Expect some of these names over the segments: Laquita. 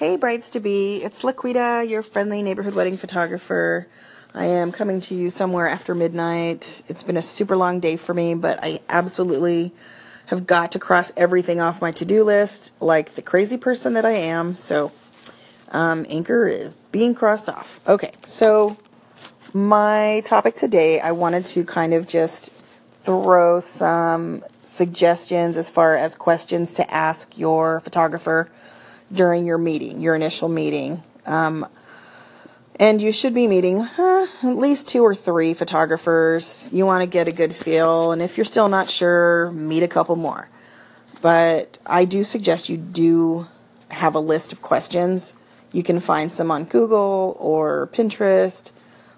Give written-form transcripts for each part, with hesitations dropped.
Hey brides-to-be, it's Laquita, your friendly neighborhood wedding photographer. I am coming to you somewhere after midnight. It's been a super long day for me, but I absolutely have got to cross everything off my to-do list like the crazy person that I am. So Anchor is being crossed off. Okay, so my topic today, I wanted to kind of just throw some suggestions as far as questions to ask your photographer during your meeting, your initial meeting. And you should be meeting at least 2 or 3 photographers. You want to get a good feel. And if you're still not sure, meet a couple more. But I do suggest you do have a list of questions. You can find some on Google or Pinterest.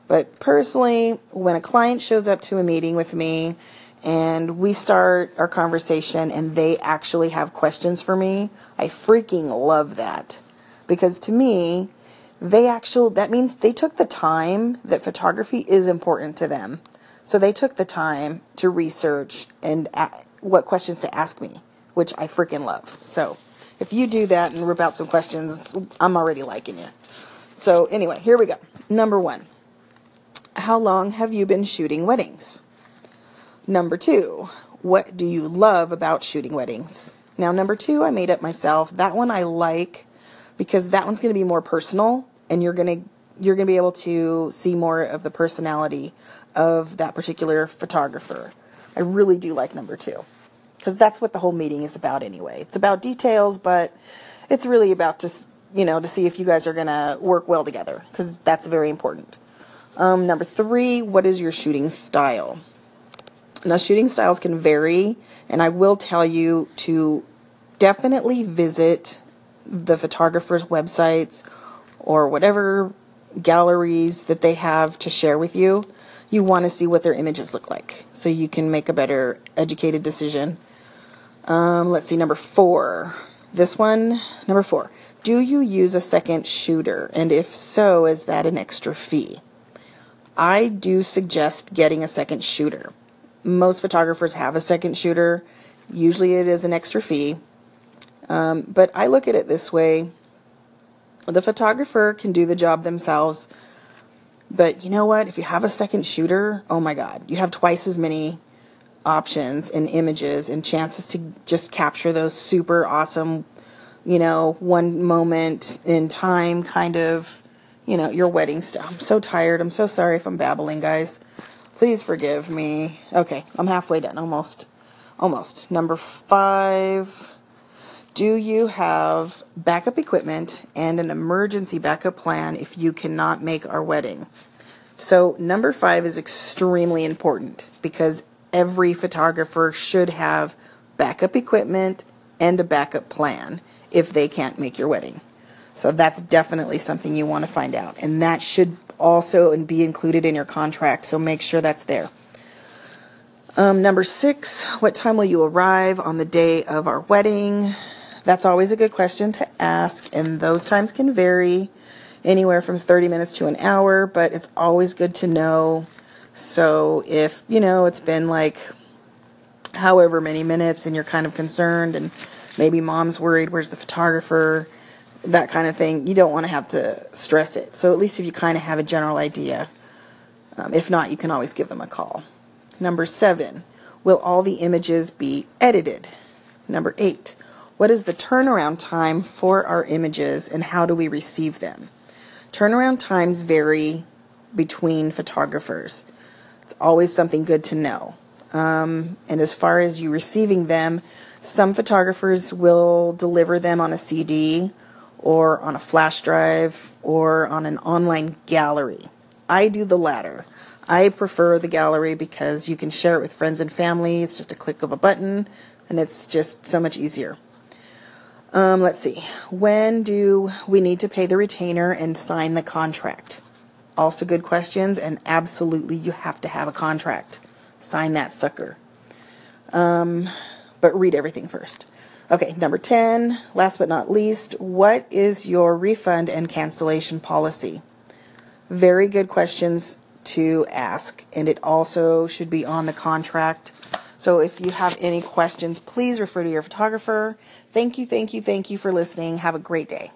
But personally, when a client shows up to a meeting with me and we start our conversation and they actually have questions for me, I freaking love that. Because to me, that means they took the time, that photography is important to them. So they took the time to research and what questions to ask me, which I freaking love. So if you do that and rip out some questions, I'm already liking you. So anyway, here we go. Number 1, how long have you been shooting weddings? Number 2, what do you love about shooting weddings? Now, number 2, I made up myself. That one I like because that one's going to be more personal, and you're going to be able to see more of the personality of that particular photographer. I really do like number 2 because that's what the whole meeting is about anyway. It's about details, but it's really about to see if you guys are going to work well together because that's very important. Number 3, what is your shooting style? Now, shooting styles can vary, and I will tell you to definitely visit the photographer's websites or whatever galleries that they have to share with you. You want to see what their images look like so you can make a better educated decision. Let's see, number four. Do you use a second shooter? And if so, is that an extra fee? I do suggest getting a second shooter. Most photographers have a second shooter. Usually it is an extra fee. But I look at it this way. The photographer can do the job themselves. But you know what? If you have a second shooter, oh my God, you have twice as many options and images and chances to just capture those super awesome, one moment in time kind of, your wedding stuff. I'm so tired. I'm so sorry if I'm babbling, guys. Please forgive me. Okay, I'm halfway done. Almost. Number 5, do you have backup equipment and an emergency backup plan if you cannot make our wedding? So number 5 is extremely important because every photographer should have backup equipment and a backup plan if they can't make your wedding. So that's definitely something you want to find out, and that should also and be included in your contract, so make sure that's there. Number 6, what time will you arrive on the day of our wedding? That's always a good question to ask, and those times can vary anywhere from 30 minutes to an hour, but it's always good to know. So if, it's been like however many minutes and you're kind of concerned and maybe mom's worried, where's the photographer? That kind of thing, you don't want to have to stress it. So at least if you kind of have a general idea, if not, you can always give them a call. Number 7, will all the images be edited? Number 8, what is the turnaround time for our images and how do we receive them? Turnaround times vary between photographers. It's always something good to know. And as far as you receiving them, some photographers will deliver them on a CD, or on a flash drive, or on an online gallery. I do the latter. I prefer the gallery because you can share it with friends and family. It's just a click of a button, and it's just so much easier. Let's see. When do we need to pay the retainer and sign the contract? Also good questions, and absolutely you have to have a contract. Sign that sucker. But read everything first. Okay, number 10, last but not least, what is your refund and cancellation policy? Very good questions to ask, and it also should be on the contract. So if you have any questions, please refer to your photographer. Thank you for listening. Have a great day.